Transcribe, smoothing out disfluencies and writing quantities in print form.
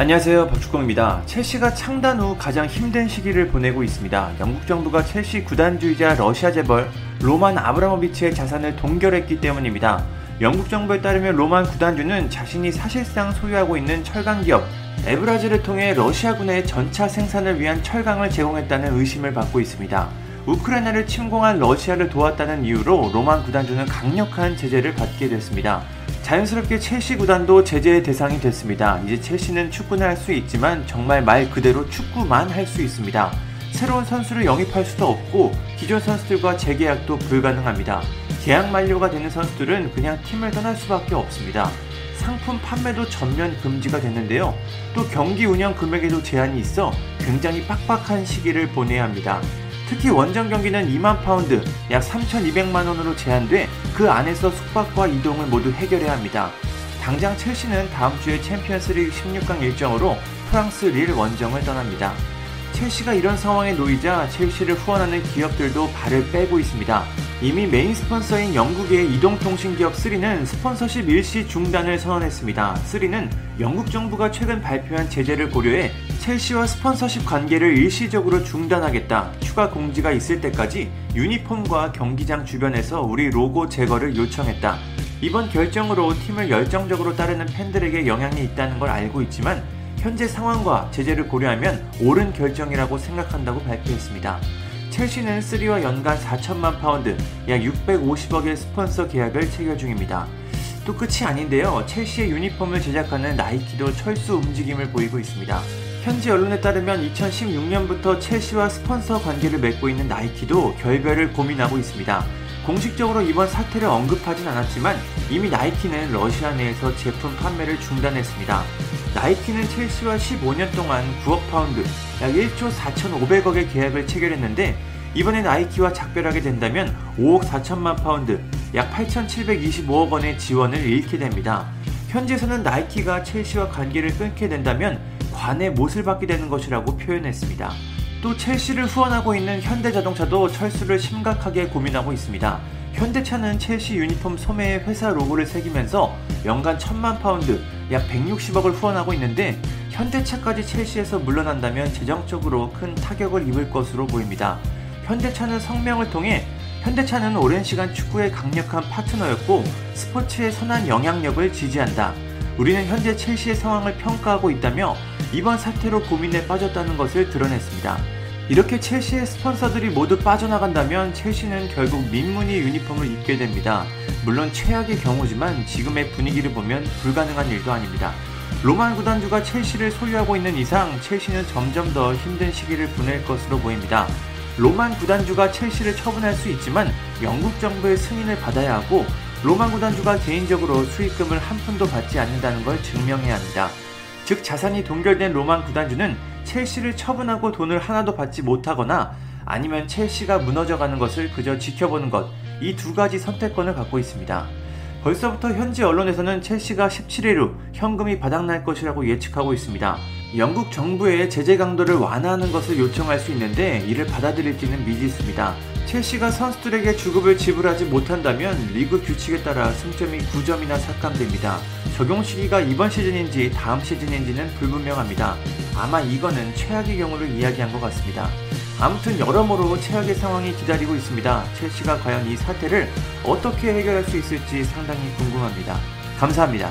안녕하세요, 박주공입니다. 첼시가 창단 후 가장 힘든 시기를 보내고 있습니다. 영국 정부가 첼시 구단주이자 러시아 재벌 로만 아브라모비치의 자산을 동결했기 때문입니다. 영국 정부에 따르면 로만 구단주는 자신이 사실상 소유하고 있는 철강기업 에브라즈를 통해 러시아군의 전차 생산을 위한 철강을 제공했다는 의심을 받고 있습니다. 우크라이나를 침공한 러시아를 도왔다는 이유로 로만 구단주는 강력한 제재를 받게 됐습니다. 자연스럽게 첼시 구단도 제재의 대상이 됐습니다. 이제 첼시는 축구는 할 수 있지만 정말 말 그대로 축구만 할 수 있습니다. 새로운 선수를 영입할 수도 없고 기존 선수들과 재계약도 불가능합니다. 계약 만료가 되는 선수들은 그냥 팀을 떠날 수밖에 없습니다. 상품 판매도 전면 금지가 됐는데요. 또 경기 운영 금액에도 제한이 있어 굉장히 빡빡한 시기를 보내야 합니다. 특히 원정 경기는 2만 파운드, 약 3,200만원으로 제한돼 그 안에서 숙박과 이동을 모두 해결해야 합니다. 당장 첼시는 다음 주에 챔피언스리그 16강 일정으로 프랑스 릴 원정을 떠납니다. 첼시가 이런 상황에 놓이자 첼시를 후원하는 기업들도 발을 빼고 있습니다. 이미 메인 스폰서인 영국의 이동통신기업 3는 스폰서십 일시 중단을 선언했습니다. 3는 영국 정부가 최근 발표한 제재를 고려해 첼시와 스폰서십 관계를 일시적으로 중단하겠다. 추가 공지가 있을 때까지 유니폼과 경기장 주변에서 우리 로고 제거를 요청했다. 이번 결정으로 팀을 열정적으로 따르는 팬들에게 영향이 있다는 걸 알고 있지만 현재 상황과 제재를 고려하면 옳은 결정이라고 생각한다고 발표했습니다. 첼시는 3와 연간 4천만 파운드, 약 650억의 스폰서 계약을 체결 중입니다. 또 끝이 아닌데요. 첼시의 유니폼을 제작하는 나이키도 철수 움직임을 보이고 있습니다. 현지 언론에 따르면 2016년부터 첼시와 스폰서 관계를 맺고 있는 나이키도 결별을 고민하고 있습니다. 공식적으로 이번 사태를 언급하진 않았지만 이미 나이키는 러시아 내에서 제품 판매를 중단했습니다. 나이키는 첼시와 15년 동안 9억 파운드, 약 1조 4,500억의 계약을 체결했는데 이번에 나이키와 작별하게 된다면 5억 4천만 파운드, 약 8,725억 원의 지원을 잃게 됩니다. 현지에서는 나이키가 첼시와 관계를 끊게 된다면 관의 못을 받게 되는 것이라고 표현했습니다. 또 첼시를 후원하고 있는 현대자동차도 철수를 심각하게 고민하고 있습니다. 현대차는 첼시 유니폼 소매에 회사 로고를 새기면서 연간 1천만 파운드, 약 160억을 후원하고 있는데 현대차까지 첼시에서 물러난다면 재정적으로 큰 타격을 입을 것으로 보입니다. 현대차는 성명을 통해 현대차는 오랜 시간 축구의 강력한 파트너였고 스포츠의 선한 영향력을 지지한다. 우리는 현재 첼시의 상황을 평가하고 있다며 이번 사태로 고민에 빠졌다는 것을 드러냈습니다. 이렇게 첼시의 스폰서들이 모두 빠져나간다면 첼시는 결국 민무늬 유니폼을 입게 됩니다. 물론 최악의 경우지만 지금의 분위기를 보면 불가능한 일도 아닙니다. 로만 구단주가 첼시를 소유하고 있는 이상 첼시는 점점 더 힘든 시기를 보낼 것으로 보입니다. 로만 구단주가 첼시를 처분할 수 있지만 영국 정부의 승인을 받아야 하고 로만 구단주가 개인적으로 수익금을 한 푼도 받지 않는다는 걸 증명해야 합니다. 즉 자산이 동결된 로만 구단주는 첼시를 처분하고 돈을 하나도 받지 못하거나 아니면 첼시가 무너져가는 것을 그저 지켜보는 것, 이 두 가지 선택권을 갖고 있습니다. 벌써부터 현지 언론에서는 첼시가 17일 후 현금이 바닥날 것이라고 예측하고 있습니다. 영국 정부의 제재 강도를 완화하는 것을 요청할 수 있는데 이를 받아들일지는 미지수입니다. 첼시가 선수들에게 주급을 지불하지 못한다면 리그 규칙에 따라 승점이 9점이나 삭감됩니다. 적용 시기가 이번 시즌인지 다음 시즌인지는 불분명합니다. 아마 이거는 최악의 경우를 이야기한 것 같습니다. 아무튼 여러모로 최악의 상황이 기다리고 있습니다. 첼시가 과연 이 사태를 어떻게 해결할 수 있을지 상당히 궁금합니다. 감사합니다.